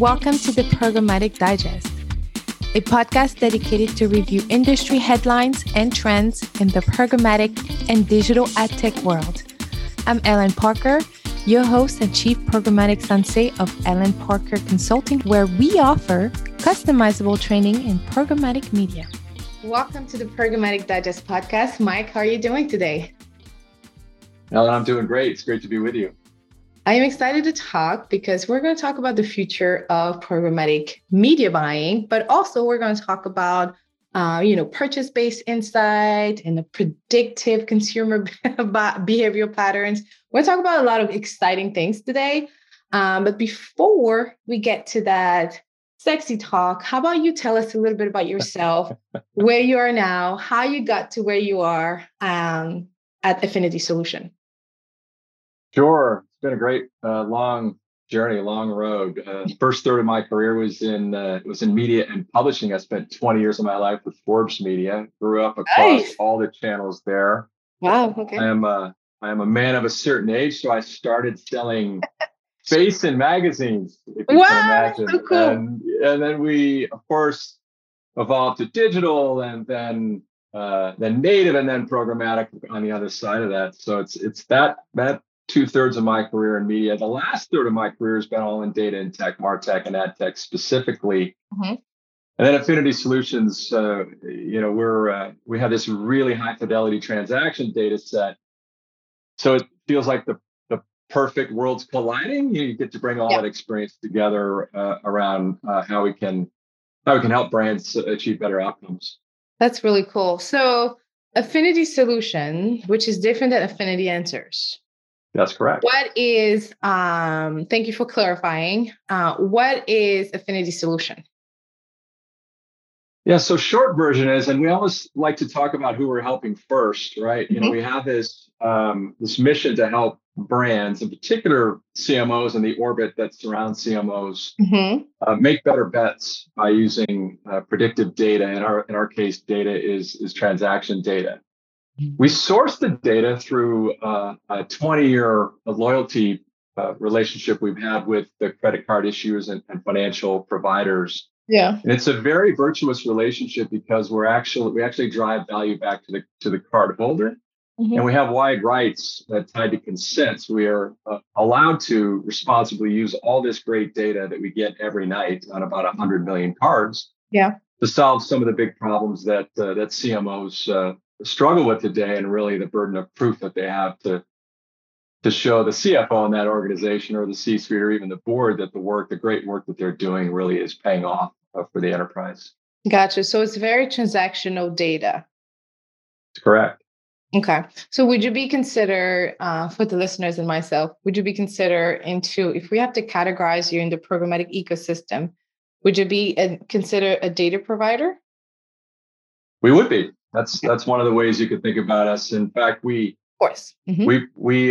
Welcome to the Programmatic Digest, a podcast dedicated to review industry headlines and trends in the programmatic and digital ad tech world. I'm Ellen Parker, your host and Chief Programmatic Sensei of Ellen Parker Consulting, where we offer customizable training in programmatic media. Welcome to the Programmatic Digest podcast. Mike, how are you doing today? Ellen, I'm doing great. It's great to be with you. I am excited to talk because we're going to talk about the future of programmatic media buying, but also we're going to talk about, purchase-based insight and the predictive consumer behavioral patterns. We're going to talk about a lot of exciting things today. But before we get to that sexy talk, how about you tell us a little bit about yourself, where you are now, how you got to where you are at Affinity Solutions? Sure. It's been a great, long journey, long road. First third of my career was in media and publishing. I spent 20 years of my life with Forbes Media, grew up across all the channels there. Wow. Okay. I am a man of a certain age, so I started selling space in magazines, if you can imagine. So cool. And then we, of course, evolved to digital and then native and then programmatic on the other side of that. So it's that two-thirds of my career in media. The last third of my career has been all in data and tech, MarTech and AdTech specifically. Mm-hmm. And then Affinity Solutions, we have this really high-fidelity transaction data set. So it feels like the perfect world's colliding. You get to bring all that experience together around how we can help brands achieve better outcomes. That's really cool. So Affinity Solution, which is different than Affinity Answers. That's correct. What is, thank you for clarifying, what is Affinity Solution? Yeah, so short version is, and we always like to talk about who we're helping first, right? Mm-hmm. You know, we have this this mission to help brands, in particular CMOs and the orbit that surrounds CMOs, mm-hmm. Make better bets by using predictive data. In our case, data is transaction data. We source the data through a 20-year loyalty relationship we've had with the credit card issuers and financial providers. Yeah, and it's a very virtuous relationship because we actually drive value back to the cardholder, mm-hmm. and we have wide rights tied to consent. So we are allowed to responsibly use all this great data that we get every night on about 100 million cards. Yeah, to solve some of the big problems that CMOs. Struggle with today, and really the burden of proof that they have to show the CFO in that organization or the C-suite or even the board that the great work that they're doing really is paying off for the enterprise. Gotcha. So it's very transactional data. That's correct. Okay. So would you be considered, for the listeners and myself, if we have to categorize you in the programmatic ecosystem, would you be considered a data provider? We would be. That's one of the ways you could think about us. In fact, mm-hmm. we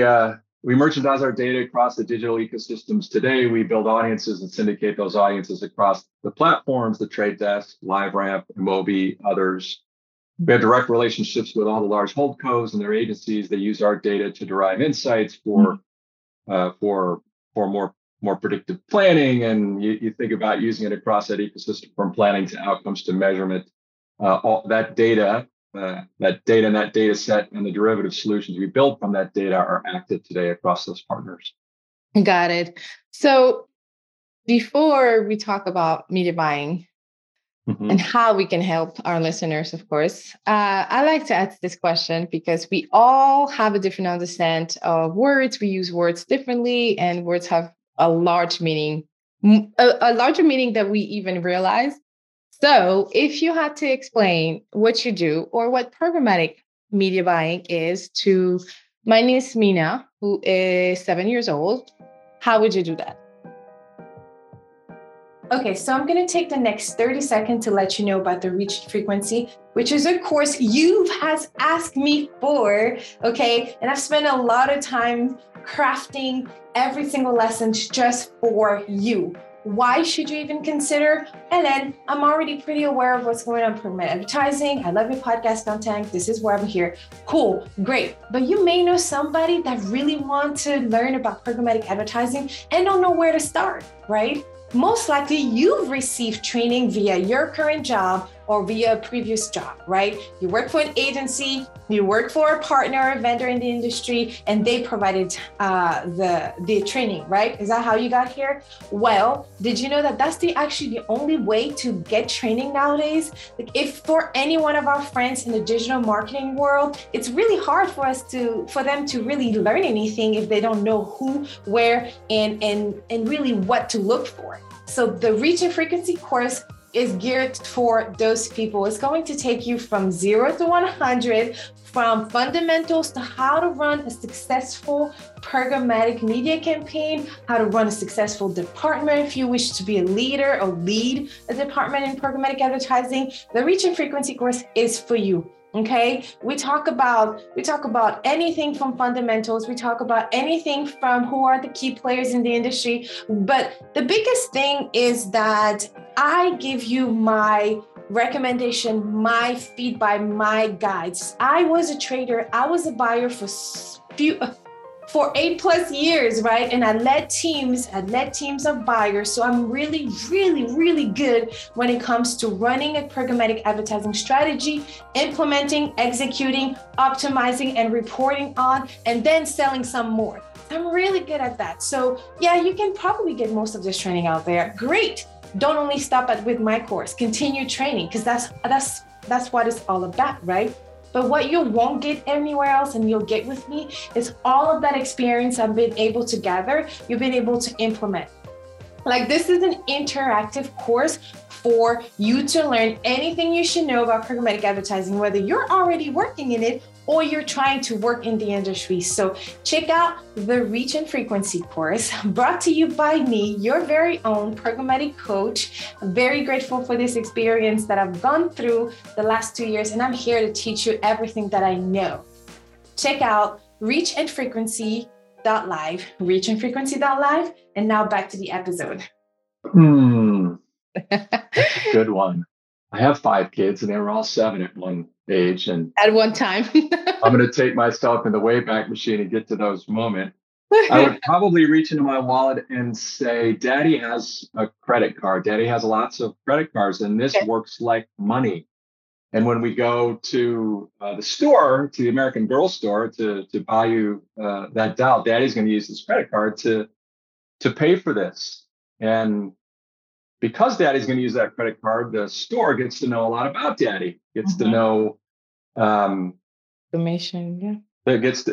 merchandise our data across the digital ecosystems today. We build audiences and syndicate those audiences across the platforms, The Trade Desk, LiveRamp, Mobi, others. We have direct relationships with all the large holdcos and their agencies. They use our data to derive insights for more predictive planning. And you think about using it across that ecosystem from planning to outcomes to measurement. All that data and that data set and the derivative solutions we build from that data are active today across those partners. Got it. So before we talk about media buying mm-hmm. and how we can help our listeners, of course, I like to ask this question because we all have a different understanding of words. We use words differently and words have a large meaning, a larger meaning than we even realize. So if you had to explain what you do or what programmatic media buying is to my niece, Mina, who is 7 years old, how would you do that? Okay, so I'm going to take the next 30 seconds to let you know about the reach frequency, which is a course you've has asked me for, okay? And I've spent a lot of time crafting every single lesson just for you. Why should you even consider? And then I'm already pretty aware of what's going on for my advertising. I love your podcast content. This is where I'm here. Cool, great. But you may know somebody that really wants to learn about programmatic advertising and don't know where to start, right? most likely you've received training via your current job or via a previous job, right? You work for an agency, you work for a partner, a vendor in the industry, and they provided the training, right? Is that how you got here? Well, did you know that that's actually the only way to get training nowadays? Like, if for any one of our friends in the digital marketing world, it's really hard for us for them to really learn anything if they don't know who, where, and really what to look for. So the Reach and Frequency course is geared for those people. It's going to take you from 0 to 100, from fundamentals to how to run a successful programmatic media campaign, how to run a successful department if you wish to be a leader or lead a department in programmatic advertising. The Reach and Frequency course is for you. Okay, we talk about anything from fundamentals, we talk about anything from who are the key players in the industry, but the biggest thing is that I give you my recommendation, my feedback, my guides. I was a trader, I was a buyer for 8+ years, right? And I led teams of buyers. So I'm really, really, really good when it comes to running a programmatic advertising strategy, implementing, executing, optimizing, and reporting on, and then selling some more. I'm really good at that. So yeah, you can probably get most of this training out there. Great. Don't only stop with my course, continue training, because that's what it's all about, right? But what you won't get anywhere else, and you'll get with me, is all of that experience I've been able to gather, you've been able to implement. Like, this is an interactive course for you to learn anything you should know about programmatic advertising, whether you're already working in it or you're trying to work in the industry. So check out the Reach and Frequency course, brought to you by me, your very own programmatic coach. I'm very grateful for this experience that I've gone through the last 2 years, and I'm here to teach you everything that I know. Check out reachandfrequency.live, reachandfrequency.live. And now back to the episode. Good one. I have 5 kids, and they were all 7 at one age. And at one time, I'm going to take myself in the Wayback Machine and get to those moments. I would probably reach into my wallet and say, Daddy has a credit card. Daddy has lots of credit cards, and this works like money. And when we go to the store, to the American Girl store, to buy you that doll, Daddy's going to use this credit card to pay for this. And because Daddy's going to use that credit card, the store gets to know a lot about Daddy. Gets to know information. Yeah, it gets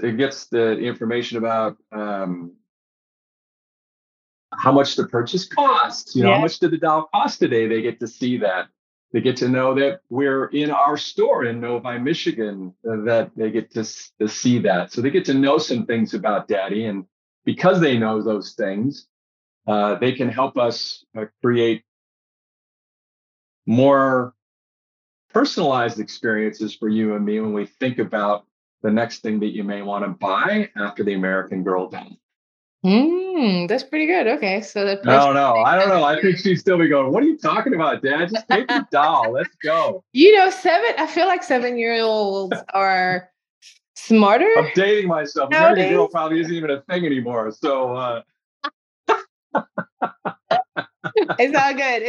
the information about how much the purchase costs. You know, how much did the doll cost today? They get to see that. They get to know that we're in our store in Novi, Michigan. That they get to see that. So they get to know some things about Daddy, and because they know those things, they can help us create more personalized experiences for you and me when we think about the next thing that you may want to buy after the American Girl doll. That's pretty good. Okay. So that I don't know. I think she'd still be going, what are you talking about, Dad? Just take the doll. Let's go. You know, I feel like 7-year-olds are smarter. I'm dating myself. Nowadays. American Girl probably isn't even a thing anymore. So, It's all good.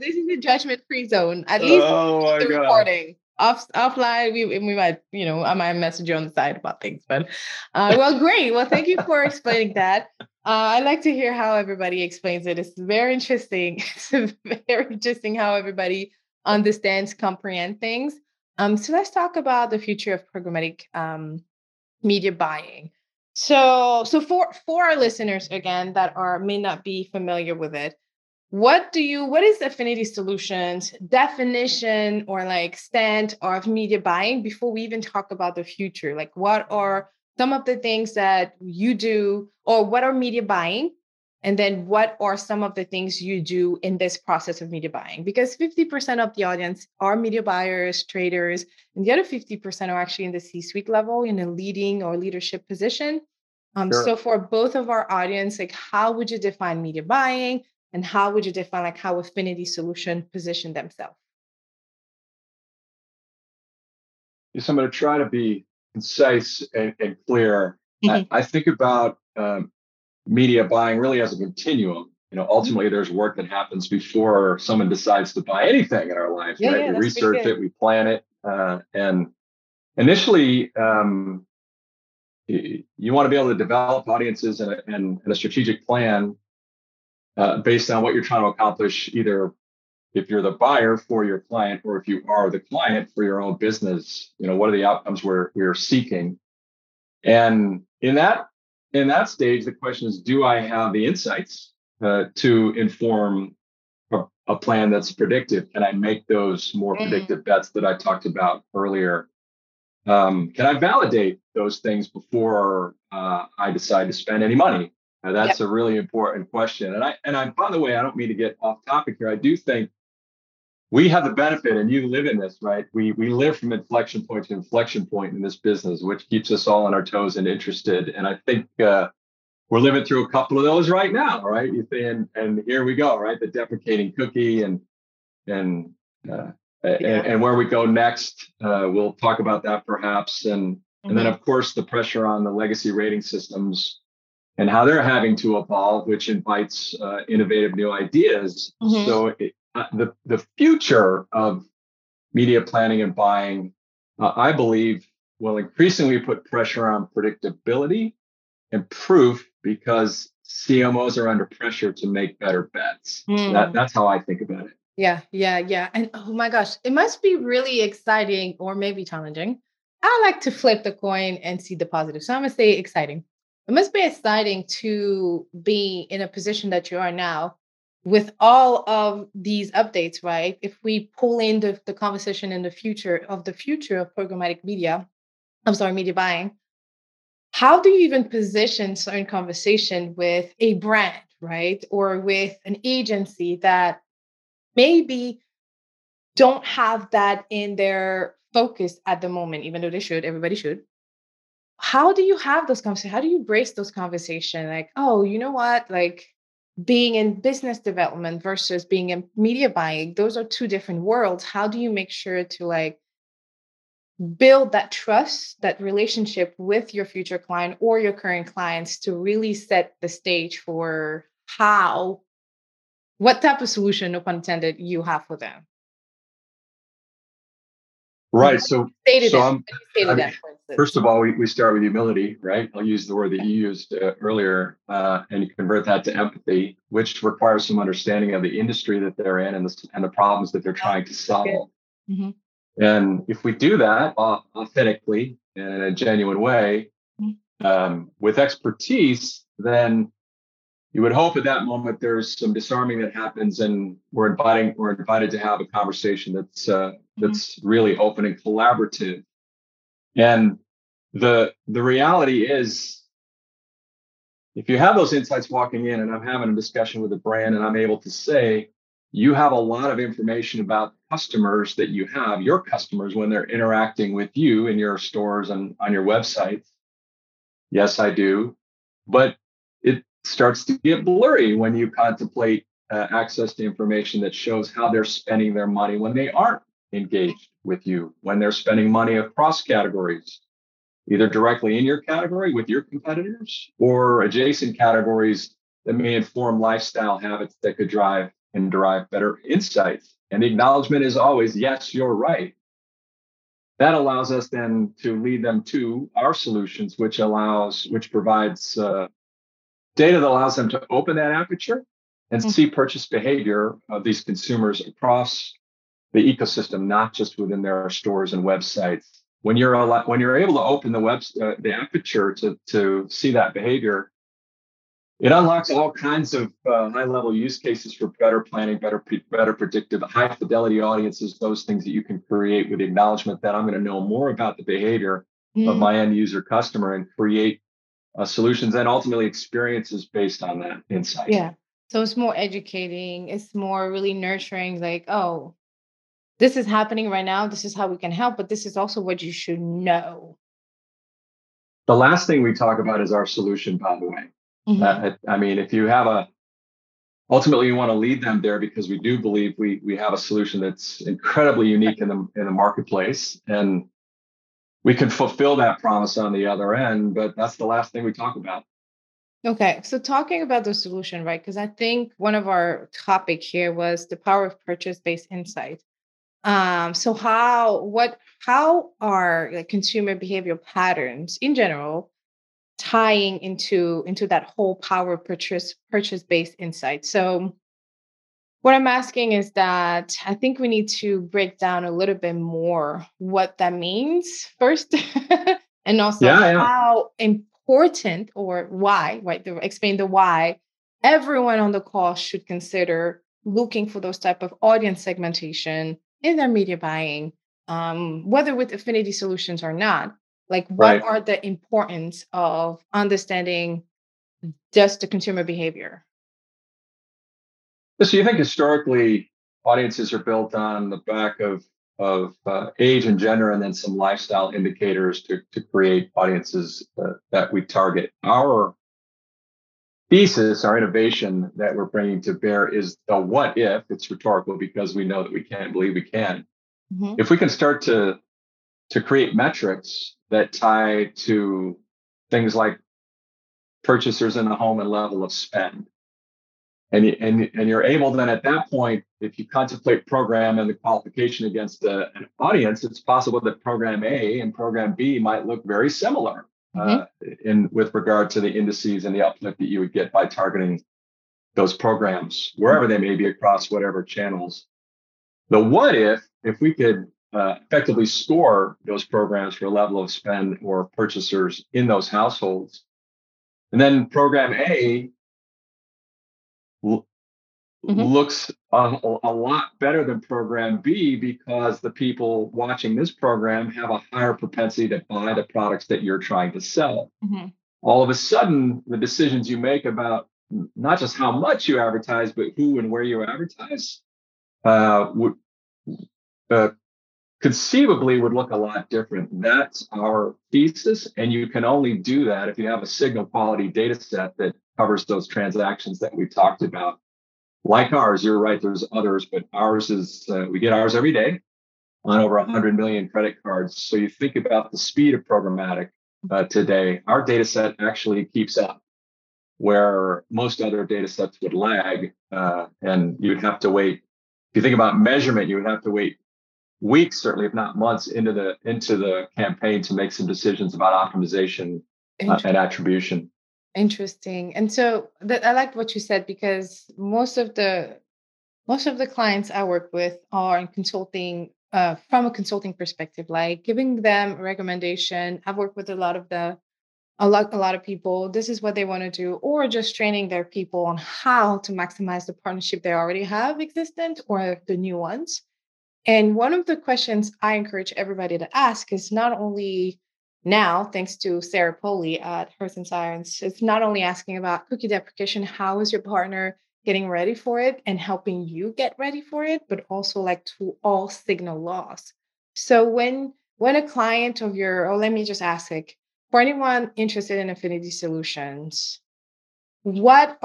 This is a judgment-free zone. At least the recording. Offline, we might, you know, I might message you on the side about things. But well, great. Well, thank you for explaining that. I like to hear how everybody explains it. It's very interesting. It's very interesting how everybody understands, comprehend things. So let's talk about the future of programmatic media buying. So for our listeners again that may not be familiar with it, what is Affinity Solutions' definition or like stand of media buying before we even talk about the future? Like, what are some of the things that you do, or what are media buying? And then what are some of the things you do in this process of media buying? Because 50% of the audience are media buyers, traders, and the other 50% are actually in the C-suite level in a leading or leadership position. Sure. So for both of our audience, like, how would you define media buying, and how would you define like how Affinity Solutions position themselves? Yes, I'm going to try to be concise and clear. I think about media buying really as a continuum. you know, ultimately there's work that happens before someone decides to buy anything in our life, right? Yeah, we research it, we plan it. And initially, you want to be able to develop audiences and a strategic plan based on what you're trying to accomplish, either if you're the buyer for your client or if you are the client for your own business. You know, what are the outcomes we're seeking? And in that stage, the question is, do I have the insights to inform a plan that's predictive? Can I make those more predictive bets that I talked about earlier? Can I validate those things before I decide to spend any money? Now, that's a really important question. And I, by the way, I don't mean to get off topic here. I do think we have the benefit, and you live in this, right? We live from inflection point to inflection point in this business, which keeps us all on our toes and interested. And I think we're living through a couple of those right now, right? And here we go, right? The deprecating cookie and where we go next. We'll talk about that perhaps. And then, of course, the pressure on the legacy rating systems and how they're having to evolve, which invites innovative new ideas. Mm-hmm. So the future of media planning and buying, I believe, will increasingly put pressure on predictability and proof, because CMOs are under pressure to make better bets. So that's how I think about it. Yeah. And oh my gosh, it must be really exciting, or maybe challenging. I like to flip the coin and see the positive. So I'm going to say exciting. It must be exciting to be in a position that you are now with all of these updates, right? If we pull in the conversation in the future of programmatic media, media buying, how do you even position certain conversation with a brand, right? Or with an agency that maybe don't have that in their focus at the moment, even though they should, everybody should. How do you have those conversations? How do you brace those conversations? Like, oh, you know what? Like being in business development versus being in media buying, those are two different worlds. How do you make sure to like build that trust, that relationship with your future client or your current clients to really set the stage for what type of solution, no pun intended, you have for them? Right. So first of all, we start with humility, right? I'll use the word that you used earlier, and you convert that to empathy, which requires some understanding of the industry that they're in and the problems that they're trying to solve. Mm-hmm. And if we do that authentically and in a genuine way, with expertise, then you would hope at that moment there's some disarming that happens, and we're invited to have a conversation that's really open and collaborative. And the reality is, if you have those insights walking in, and I'm having a discussion with a brand, and I'm able to say, you have a lot of information about customers that you have, your customers, when they're interacting with you in your stores and on your websites. Yes, I do, but starts to get blurry when you contemplate access to information that shows how they're spending their money when they aren't engaged with you, when they're spending money across categories, either directly in your category with your competitors or adjacent categories that may inform lifestyle habits that could drive and derive better insights. And the acknowledgement is always, yes, you're right. That allows us then to lead them to our solutions, which provides data that allows them to open that aperture and see purchase behavior of these consumers across the ecosystem, not just within their stores and websites. When you're able to open the aperture to see that behavior, it unlocks all kinds of high-level use cases for better planning, better predictive, high-fidelity audiences, those things that you can create with the acknowledgement that I'm going to know more about the behavior of my end-user customer and create solutions and ultimately experiences based on that insight. Yeah. So it's more educating. It's more really nurturing, like, oh, this is happening right now. This is how we can help, but this is also what you should know. The last thing we talk about is our solution, by the way. Mm-hmm. If you have ultimately you want to lead them there, because we do believe we have a solution that's incredibly unique in the marketplace. And we can fulfill that promise on the other end, but that's the last thing we talk about. Okay. So talking about the solution, right? Because I think one of our topic here was the power of purchase-based insight. So how are like consumer behavior patterns in general tying into that whole power of purchase-based insight? So what I'm asking is that I think we need to break down a little bit more what that means first, and also how important or why, right? Explain the why everyone on the call should consider looking for those type of audience segmentation in their media buying, whether with Affinity Solutions or not. Like, what are the importance of understanding just the consumer behavior? So you think historically audiences are built on the back of age and gender, and then some lifestyle indicators to create audiences that we target. Our thesis, our innovation that we're bringing to bear is the what if. It's rhetorical because we know that we can't believe we can. Mm-hmm. If we can start to create metrics that tie to things like purchasers in the home and level of spend. And you're able then at that point, if you contemplate program and the qualification against an audience, it's possible that program A and program B might look very similar with regard to the indices and the uplift that you would get by targeting those programs, wherever they may be across whatever channels. The what if we could effectively score those programs for a level of spend or purchasers in those households, and then program A looks a lot better than program B because the people watching this program have a higher propensity to buy the products that you're trying to sell. Mm-hmm. All of a sudden, the decisions you make about not just how much you advertise, but who and where you advertise conceivably would look a lot different. That's our thesis. And you can only do that if you have a signal quality data set that covers those transactions that we talked about. Like ours, you're right, there's others, but ours is, we get ours every day on over 100 million credit cards. So you think about the speed of programmatic today, our data set actually keeps up where most other data sets would lag. And you'd have to wait. If you think about measurement, you would have to wait weeks, certainly if not months, into the campaign to make some decisions about optimization and attribution. Interesting. And so I like what you said, because most of the clients I work with are in consulting, from a consulting perspective, like giving them a recommendation. I've worked with a lot of people. This is what they want to do, or just training their people on how to maximize the partnership they already have existent or the new ones. And one of the questions I encourage everybody to ask is not only now, thanks to Sarah Polley at Hearst & Science, it's not only asking about cookie deprecation, how is your partner getting ready for it and helping you get ready for it, but also like to all signal loss. So when a client of your, let me just ask, like, for anyone interested in Affinity Solutions, what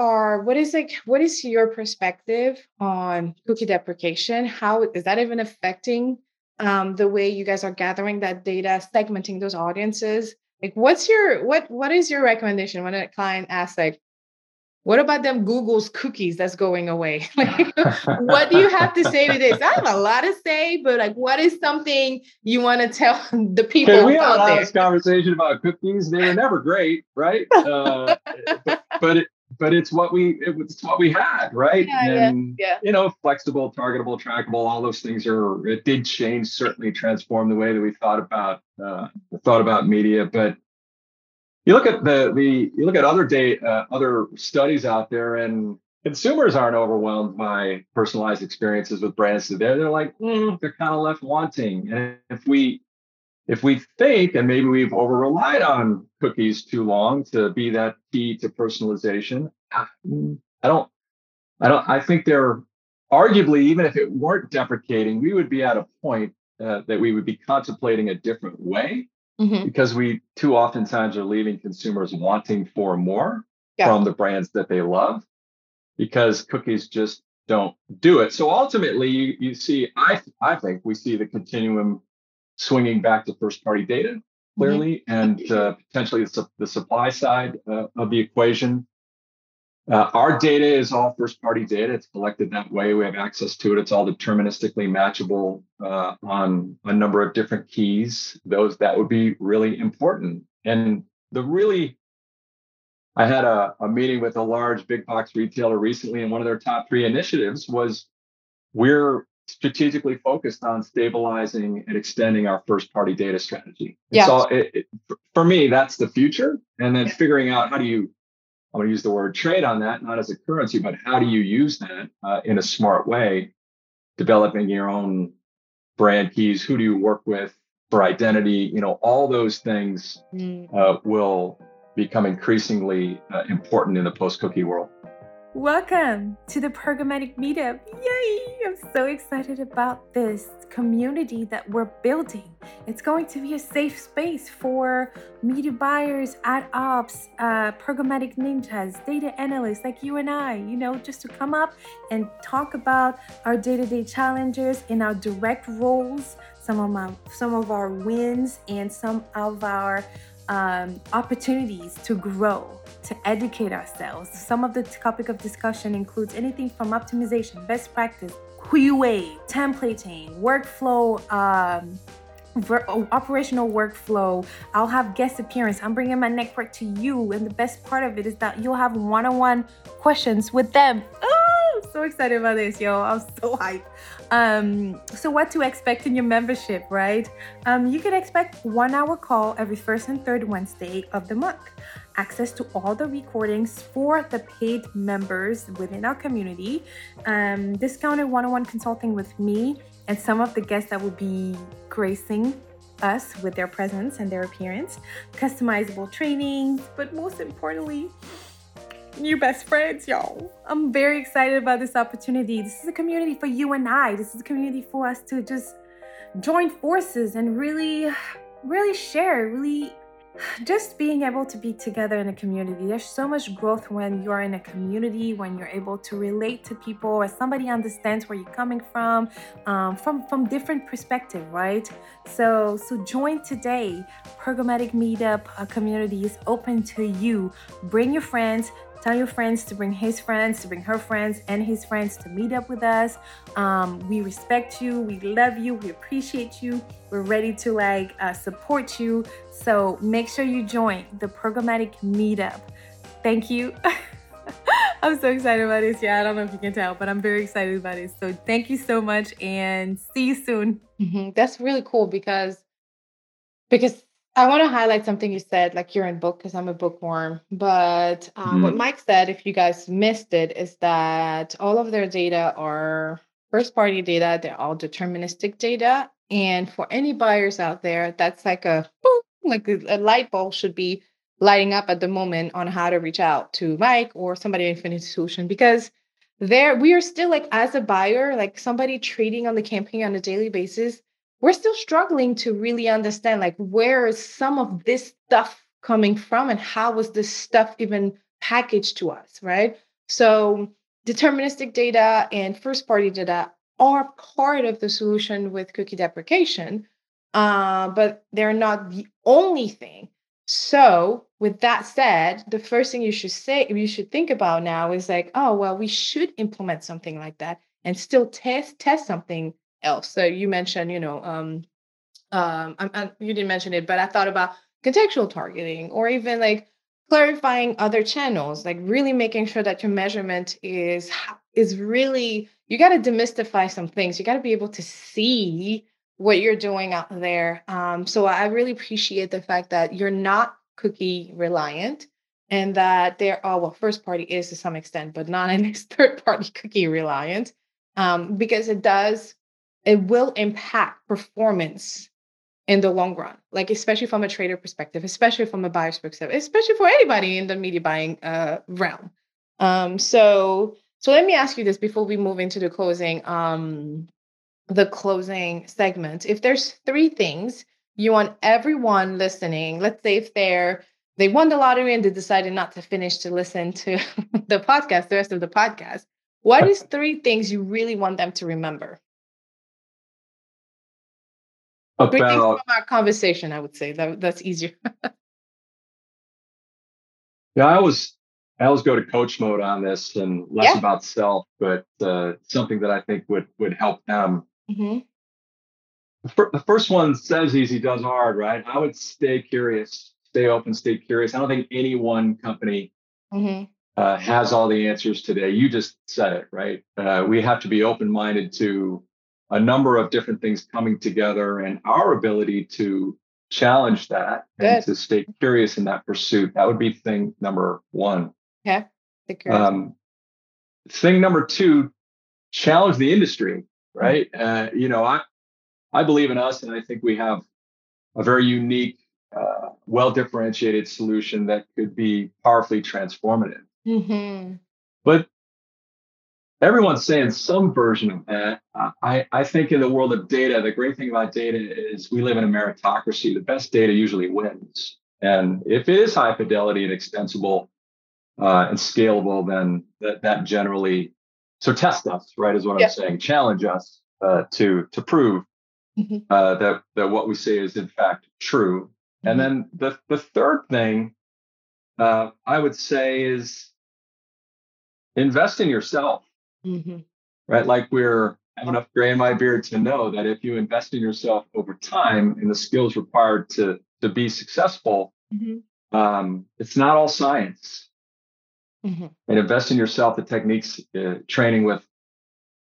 is your perspective on cookie deprecation? How is that even affecting the way you guys are gathering that data, segmenting those audiences? Like, what is your recommendation when a client asks, like, what about them Google's cookies that's going away? Like, what do you have to say to this? I have a lot to say, but like, what is something you want to tell the people out there? We had this conversation about cookies. They were never great, right? But it's what we had, right? Yeah, and you know, flexible, targetable, trackable, all those things it did change, certainly transform the way that we thought about media. But you look at other studies out there, and consumers aren't overwhelmed by personalized experiences with brands. So they're like, they're kind of left wanting. And if we think, and maybe we've over-relied on cookies too long to be that key to personalization, I think they're arguably, even if it weren't deprecating, we would be at a point that we would be contemplating a different way, because we too oftentimes are leaving consumers wanting for more from the brands that they love, because cookies just don't do it. So ultimately, you see, I think we see the continuum swinging back to first-party data, clearly, and potentially the supply side of the equation. Our data is all first-party data. It's collected that way. We have access to it. It's all deterministically matchable on a number of different keys. That would be really important. And I had a meeting with a large big box retailer recently, and one of their top three initiatives was we're strategically focused on stabilizing and extending our first-party data strategy. Yeah. So for me, that's the future. And then figuring out how do you, I'm going to use the word trade on that, not as a currency, but how do you use that in a smart way, developing your own brand keys? Who do you work with for identity? You know, all those things will become increasingly important in the post-cookie world. Welcome to the Programmatic Meetup. Yay! I'm so excited about this community that we're building. It's going to be a safe space for media buyers, ad ops, programmatic ninjas, data analysts like you and I, you know, just to come up and talk about our day-to-day challenges in our direct roles, some of our wins, and some of our opportunities to grow, to educate ourselves. Some of the topic of discussion includes anything from optimization, best practice, QA, templating, workflow, operational workflow. I'll have guest appearance. I'm bringing my network to you. And the best part of it is that you'll have one-on-one questions with them. Oh, I'm so excited about this, yo. I'm so hyped. So what to expect in your membership, right? You can expect 1 hour call every first and third Wednesday of the month. Access to all the recordings for the paid members within our community. Discounted one-on-one consulting with me and some of the guests that will be gracing us with their presence and their appearance. Customizable trainings, but most importantly, new best friends, y'all. I'm very excited about this opportunity. This is a community for you and I. This is a community for us to just join forces and really, really share, really just being able to be together in a community. There's so much growth when you're in a community, when you're able to relate to people, or somebody understands where you're coming from different perspective, right? So join today. Programmatic Meetup, our community is open to you. Bring your friends. Tell your friends to bring his friends, to bring her friends and his friends to meet up with us. We respect you. We love you. We appreciate you. We're ready to support you. So make sure you join the Programmatic Meetup. Thank you. I'm so excited about this. Yeah, I don't know if you can tell, but I'm very excited about it. So thank you so much and see you soon. Mm-hmm. That's really cool because I want to highlight something you said, like you're in book, because I'm a bookworm. But what Mike said, if you guys missed it, is that all of their data are first-party data. They're all deterministic data. And for any buyers out there, that's like a boom, like a light bulb should be lighting up at the moment on how to reach out to Mike or somebody at Affinity Solutions. Because we are still like, as a buyer, like somebody trading on the campaign on a daily basis, we're still struggling to really understand, like, where is some of this stuff coming from and how was this stuff even packaged to us, right? So deterministic data and first-party data are part of the solution with cookie deprecation, but they're not the only thing. So with that said, the first thing you should think about now is like, oh, well, we should implement something like that and still test something else. So you mentioned, you know, you didn't mention it, but I thought about contextual targeting or even like clarifying other channels, like really making sure that your measurement is really, you got to demystify some things. You got to be able to see what you're doing out there. So I really appreciate the fact that you're not cookie reliant and that first party is to some extent, but not in this third party cookie reliant, because it will impact performance in the long run, like especially from a trader perspective, especially from a buyer's perspective, especially for anybody in the media buying realm. So let me ask you this before we move into the closing segment. If there's three things you want everyone listening, let's say if they won the lottery and they decided not to finish to listen to the podcast, the rest of the podcast, what is three things you really want them to remember? Three things from our conversation, I would say that's easier. Yeah, I always I always go to coach mode on this and less about self, but something that I think would help them. Mm-hmm. The first one says easy, does hard, right? I would stay curious, stay open, stay curious. I don't think any one company has all the answers today. You just said it, right? We have to be open-minded to a number of different things coming together and our ability to challenge that and to stay curious in that pursuit. That would be thing number one. Yeah. Thing number two, challenge the industry, right? I believe in us, and I think we have a very unique, well-differentiated solution that could be powerfully transformative. Mm-hmm. But everyone's saying some version of that. I think in the world of data, the great thing about data is we live in a meritocracy. The best data usually wins. And if it is high fidelity and extensible and scalable, then that generally, so test us, right, is what I'm saying. Challenge us to prove that what we say is in fact true. Mm-hmm. And then the third thing I would say is invest in yourself, right? Like I have enough gray in my beard to know that if you invest in yourself over time and the skills required to be successful, it's not all science. And invest in yourself, the techniques, training with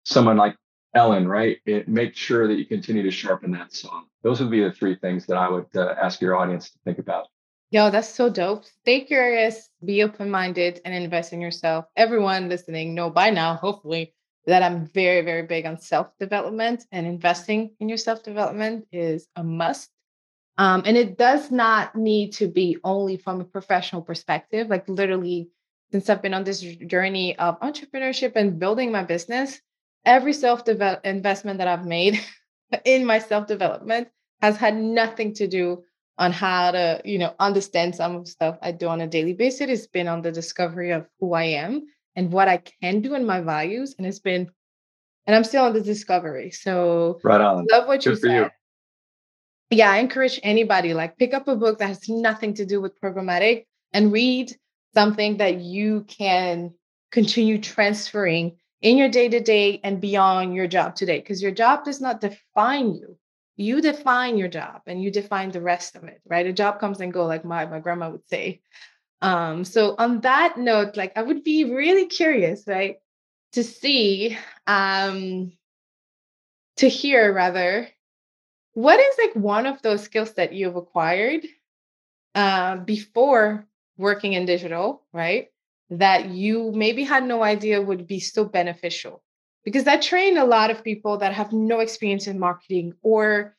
someone like Ellen, right? Make sure that you continue to sharpen that saw. Those would be the three things that I would ask your audience to think about. Yo, that's so dope. Stay curious, be open-minded, and invest in yourself. Everyone listening know by now, hopefully, that I'm very, very big on self-development, and investing in your self-development is a must. And it does not need to be only from a professional perspective. Like literally, since I've been on this journey of entrepreneurship and building my business, every investment that I've made in my self-development has had nothing to do on how to, understand some of the stuff I do on a daily basis. It's been on the discovery of who I am and what I can do and my values. And I'm still on the discovery. So right on. Love what you said. Yeah, I encourage anybody, pick up a book that has nothing to do with programmatic and read something that you can continue transferring in your day-to-day and beyond your job today, because your job does not define you. You define your job and you define the rest of it, right? A job comes and goes, like my grandma would say. So on that note, I would be really curious, right, to see, to hear rather, what is one of those skills that you've acquired before working in digital, right, that you maybe had no idea would be so beneficial? Because I train a lot of people that have no experience in marketing or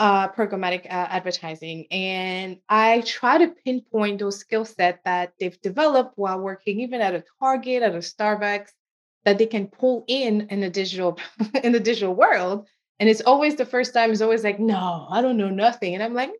programmatic advertising. And I try to pinpoint those skill sets that they've developed while working, even at a Target, at a Starbucks, that they can pull in the digital in the digital world. And it's always the first time is always no, I don't know nothing. And I'm like,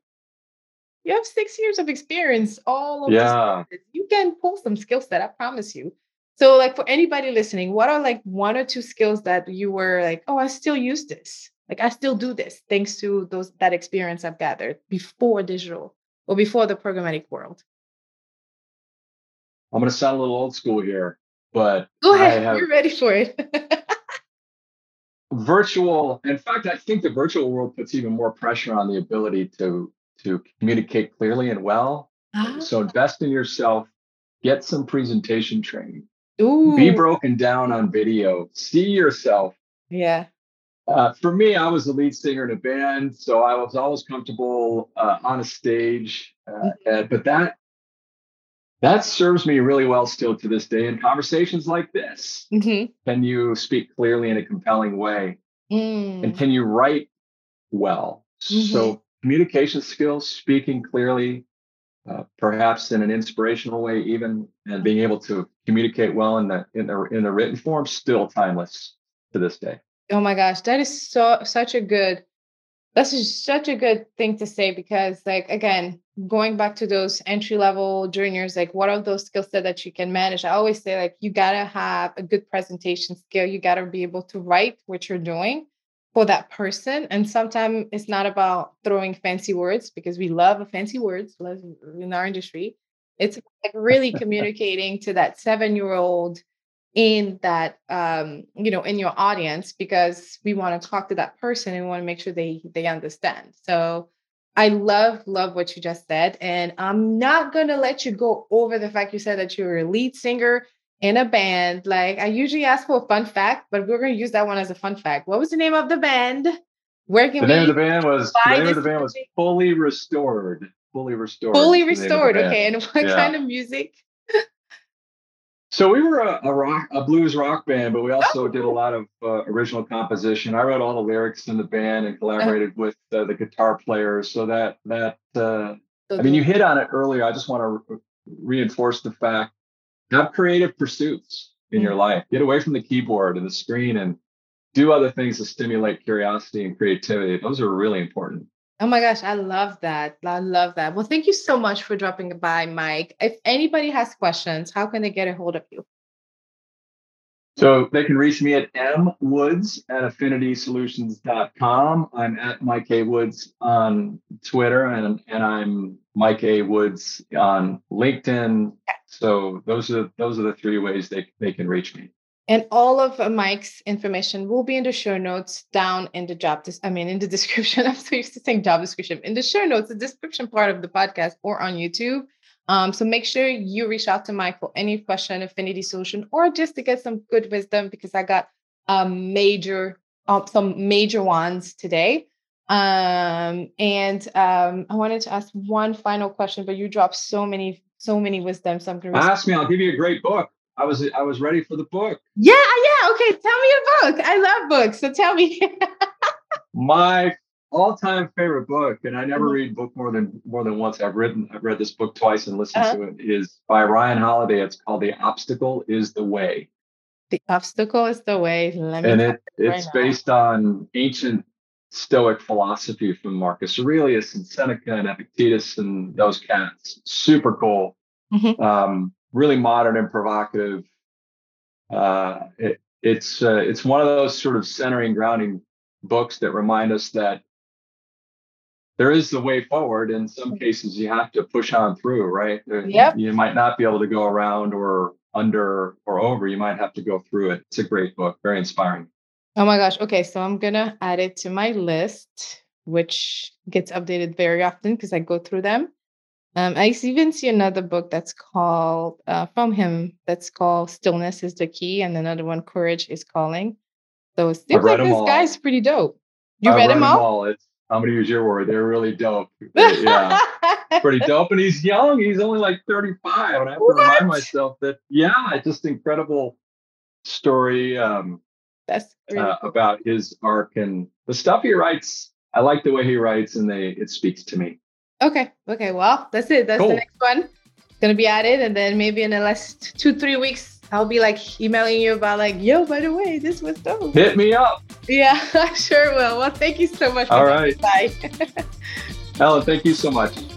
you have 6 years of experience all over. Yeah. You can pull some skill set, I promise you. So for anybody listening, what are one or two skills that you were oh, I still use this. I still do this thanks to that experience I've gathered before digital or before the programmatic world. I'm going to sound a little old school here, but go ahead. You're ready for it. In fact, I think the virtual world puts even more pressure on the ability to communicate clearly and well. So invest in yourself, get some presentation training. Ooh. Be broken down on video. See yourself. Yeah. For me, I was the lead singer in a band, so I was always comfortable on a stage. But that serves me really well still to this day in conversations like this. Can you speak clearly in a compelling way? And can you write well? So communication skills, speaking clearly, perhaps in an inspirational way, even, and being able to communicate well in the written form, still timeless to this day. Oh my gosh, that is such a good thing to say, because again, going back to those entry level juniors, what are those skill set that you can manage? I always say you gotta have a good presentation skill. You gotta be able to write what you're doing for that person. And sometimes it's not about throwing fancy words, because we love fancy words in our industry. It's like really communicating to that 7-year-old in that, in your audience, because we want to talk to that person and we want to make sure they understand. So I love what you just said. And I'm not going to let you go over the fact you said that you're a lead singer in a band. Like, I usually ask for a fun fact, but we're going to use that one as a fun fact. What was the name of the band? The name of the band was Fully Restored. Fully Restored. Okay. And what kind of music? So we were a blues rock band, but we also did a lot of original composition. I wrote all the lyrics in the band and collaborated with the guitar players. So you hit on it earlier. I just want to reinforce the fact: have creative pursuits in your life. Get away from the keyboard and the screen, and do other things to stimulate curiosity and creativity. Those are really important. Oh my gosh, I love that. Well, thank you so much for dropping by, Mike. If anybody has questions, how can they get a hold of you? So they can reach me at mwoods@affinitysolutions.com. I'm at Mike A. Woods on Twitter, and I'm Mike A. Woods on LinkedIn. So those are the three ways they can reach me. And all of Mike's information will be in the show notes down in the in the description. I'm so used to saying job description. In the show notes, the description part of the podcast or on YouTube. So make sure you reach out to Mike for any question, affinity solution, or just to get some good wisdom, because I got some major ones today. I wanted to ask one final question, but you dropped so many wisdom. So I'm going to ask me. I'll give you a great book. I was ready for the book. Yeah. Okay, tell me a book. I love books, so tell me. My all-time favorite book, and I never read book more than once. I've read this book twice and listened to it. Is by Ryan Holiday. It's called The Obstacle is the Way. The Obstacle is the Way. Based on ancient Stoic philosophy from Marcus Aurelius and Seneca and Epictetus and those cats. Super cool. Really modern and provocative. It's one of those sort of centering, grounding books that remind us that there is the way forward. In some cases, you have to push on through, right? Yep. You might not be able to go around or under or over. You might have to go through it. It's a great book, very inspiring. Oh my gosh. Okay, so I'm going to add it to my list, which gets updated very often because I go through them. I even see another book that's called called Stillness is the Key, and another one, Courage is Calling. So it seems like this guy's pretty dope. You read them all? I'm going to use your word. They're really dope. Yeah, pretty dope. And he's young. He's only like 35. And I have to remind myself that, just incredible story about his arc and the stuff he writes. I like the way he writes, and it speaks to me. Okay. Well, that's it. That's cool. The next one. It's going to be added. And then maybe in the last 2-3 weeks, I'll be like emailing you about by the way, this was dope. Hit me up. Yeah, I sure will. Well, thank you so much. All right. Bye. Ellen, thank you so much.